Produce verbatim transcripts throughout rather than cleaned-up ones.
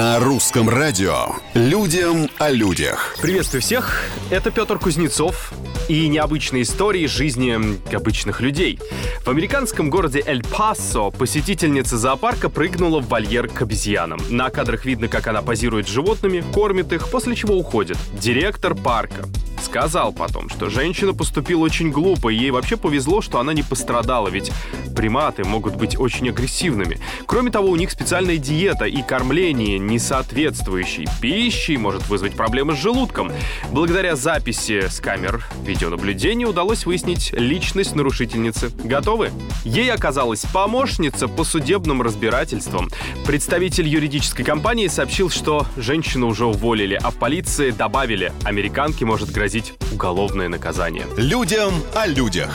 На русском радио «Людям о людях». Приветствую всех, это Петр Кузнецов и необычные истории жизни обычных людей. В американском городе Эль Пасо посетительница зоопарка прыгнула в вольер к обезьянам. На кадрах видно, как она позирует с животными, кормит их, после чего уходит. Директор парка сказал потом, что женщина поступила очень глупо, и ей вообще повезло, что она не пострадала, ведь приматы могут быть очень агрессивными. Кроме того, у них специальная диета и кормление несоответствующей пищи может вызвать проблемы с желудком. Благодаря записи с камер видеонаблюдения удалось выяснить личность нарушительницы. Готовы? Ей оказалась помощница по судебным разбирательствам. Представитель юридической компании сообщил, что женщину уже уволили, а в полиции добавили: американке может грозить уголовное наказание. Людям о людях.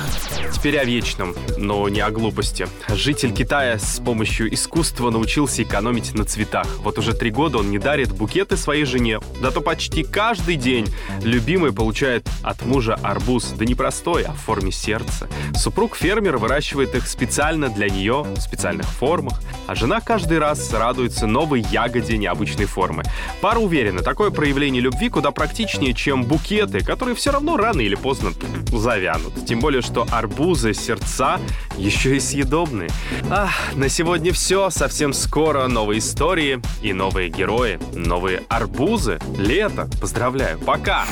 Теперь о вечном, но не о глупости. Житель Китая с помощью искусства научился экономить на цветах. Вот уже три года он не дарит букеты своей жене. Зато почти каждый день любимый получает от мужа арбуз. Да не простой, а в форме сердца. Супруг фермера выращивает их специально для нее, в специальных формах. А жена каждый раз радуется новой ягоде необычной формы. Пара уверена, такое проявление любви куда практичнее, чем букеты, которые все равно рано или поздно завянут. Тем более, что арбузы, сердца еще и съедобные. А на сегодня все. Совсем скоро новые истории и новые герои. Новые арбузы. Лето. Поздравляю. Пока!